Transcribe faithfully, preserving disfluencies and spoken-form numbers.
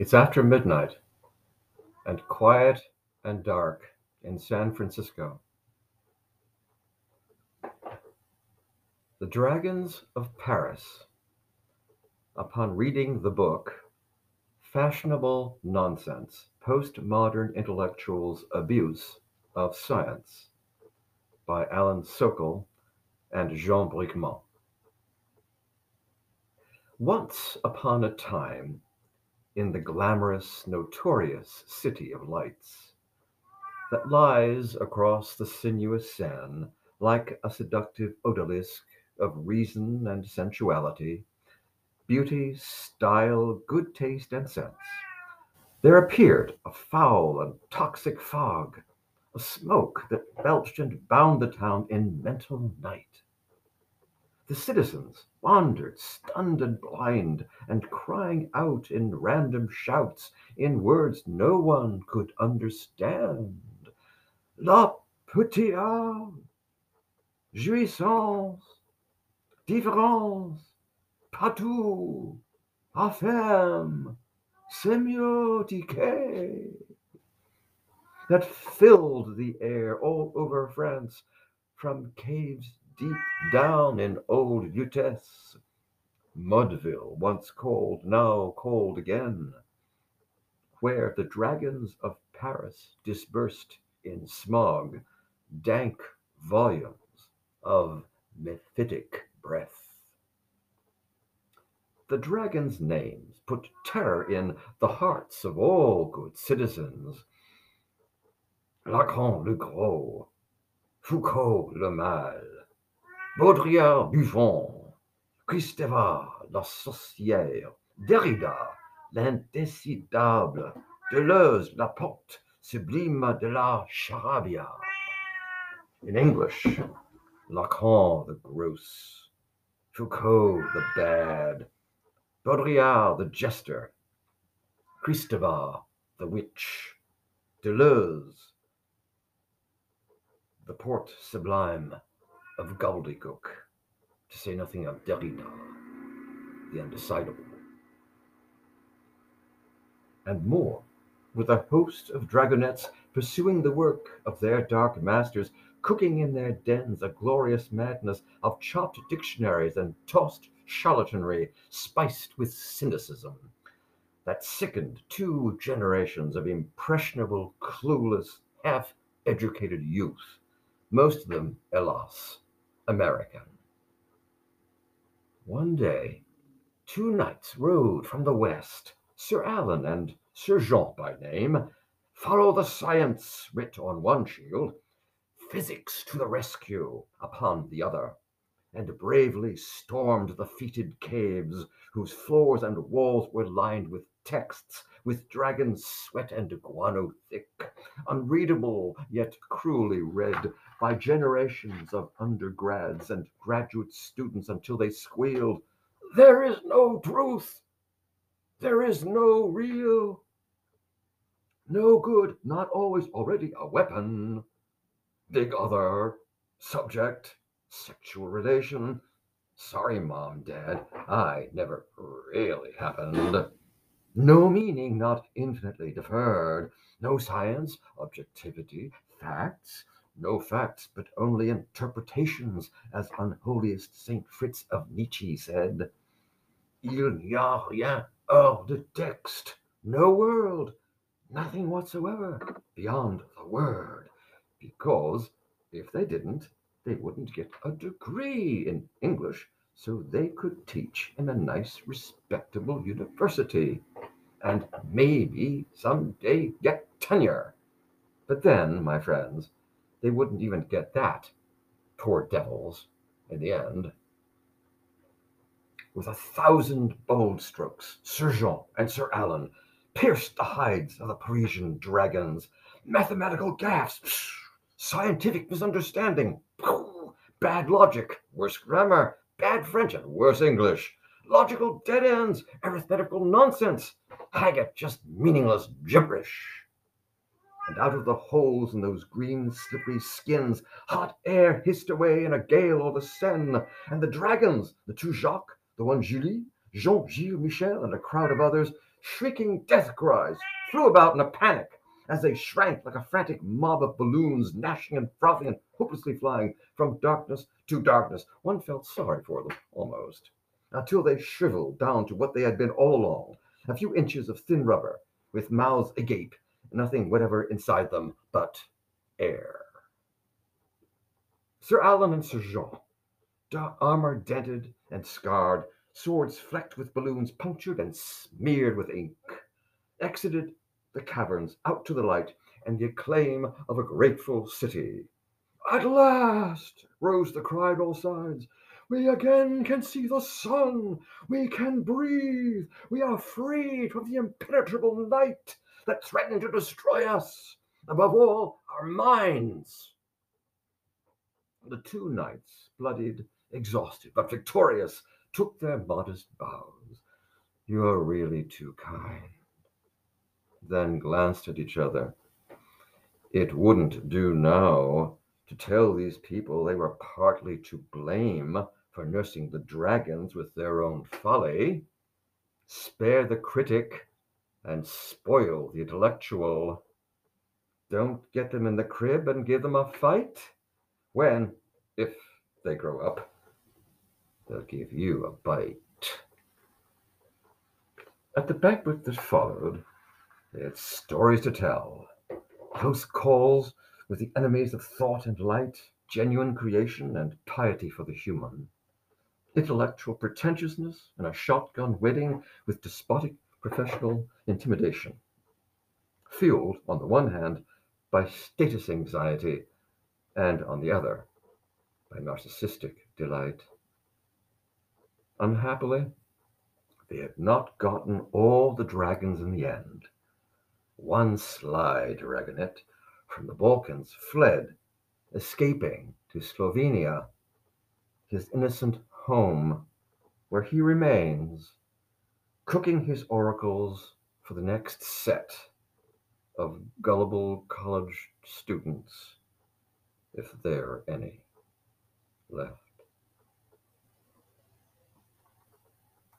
It's after midnight and quiet and dark in San Francisco. The Dragons of Paris. Upon reading the book, Fashionable Nonsense, Postmodern Intellectuals' Abuse of Science by Alan Sokal and Jean Bricmont. Once upon a time, in the glamorous, notorious city of lights that lies across the sinuous Seine like a seductive odalisque of reason and sensuality, beauty, style, good taste, and sense, there appeared a foul and toxic fog, a smoke that belched and bound the town in mental night. The citizens wandered, stunned and blind, and crying out in random shouts, in words no one could understand, La petite âme, jouissance, différence, patou, affaire, semiotique, that filled the air all over France, from caves deep down in old Lutèce, Mudville, once cold, now cold again, where the dragons of Paris dispersed in smog, dank volumes of mephitic breath. The dragons' names put terror in the hearts of all good citizens. Lacan le Gros, Foucault le Mâle, Baudrillard Buffon, Kristeva la Sorcière, Derrida l'Indécidable, Deleuze la Porte Sublime de la Charabia. In English, Lacan the Gross, Foucault the Bad, Baudrillard the Jester, Kristeva the Witch, Deleuze the Porte Sublime of Gobbledygook, to say nothing of Derrida, the Undecidable, and more, with a host of dragonettes pursuing the work of their dark masters, cooking in their dens a glorious madness of chopped dictionaries and tossed charlatanry spiced with cynicism that sickened two generations of impressionable, clueless, half-educated youth, most of them, alas, American. One day, two knights rode from the west, Sir Alan and Sir Jean by name, follow the science writ on one shield, physics to the rescue upon the other, and bravely stormed the fetid caves whose floors and walls were lined with texts, with dragon sweat and guano thick, unreadable yet cruelly read by generations of undergrads and graduate students until they squealed, "There is no truth! There is no real! No good, not always already a weapon! Big other, subject, sexual relation. Sorry, Mom, Dad, I never really happened. No meaning not infinitely deferred. No science, objectivity, facts. No facts, but only interpretations, as unholiest Saint Fritz of Nietzsche said. Il n'y a rien hors de texte. No world, nothing whatsoever beyond the word. Because if they didn't, they wouldn't get a degree in English, so they could teach in a nice, respectable university and maybe someday get tenure. But then, my friends, they wouldn't even get that, poor devils, in the end." With a thousand bold strokes, Sir Jean and Sir Alan pierced the hides of the Parisian dragons. Mathematical gaffes, scientific misunderstanding, bad logic, worse grammar, bad French and worse English, logical dead ends, arithmetical nonsense, haggard, just meaningless gibberish. And out of the holes in those green slippery skins, hot air hissed away in a gale over the Seine, and the dragons, the two Jacques, the one Julie, Jean-Gilles Michel and a crowd of others, shrieking death cries, flew about in a panic as they shrank like a frantic mob of balloons, gnashing and frothing and hopelessly flying from darkness to darkness. One felt sorry for them, almost, until they shriveled down to what they had been all along, a few inches of thin rubber, with mouths agape, nothing whatever inside them but air. Sir Alan and Sir Jean, armor dented and scarred, swords flecked with balloons, punctured and smeared with ink, exited the caverns out to the light and the acclaim of a grateful city. "At last," rose the cry on all sides, "we again can see the sun, we can breathe, we are freed from the impenetrable night that threatened to destroy us, above all, our minds." The two knights, bloodied, exhausted, but victorious, took their modest bows. "You are really too kind," then glanced at each other. It wouldn't do now to tell these people they were partly to blame for nursing the dragons with their own folly. Spare the critic and spoil the intellectual. Don't get them in the crib and give them a fight. When, if they grow up, they'll give you a bite. At the banquet that followed, they had stories to tell. Close calls with the enemies of thought and light, genuine creation and piety for the human, intellectual pretentiousness and a shotgun wedding with despotic professional intimidation, fueled on the one hand by status anxiety, and on the other, by narcissistic delight. Unhappily, they had not gotten all the dragons in the end. One sly dragonet from the Balkans fled, escaping to Slovenia, his innocent home, where he remains, cooking his oracles for the next set of gullible college students, if there are any left.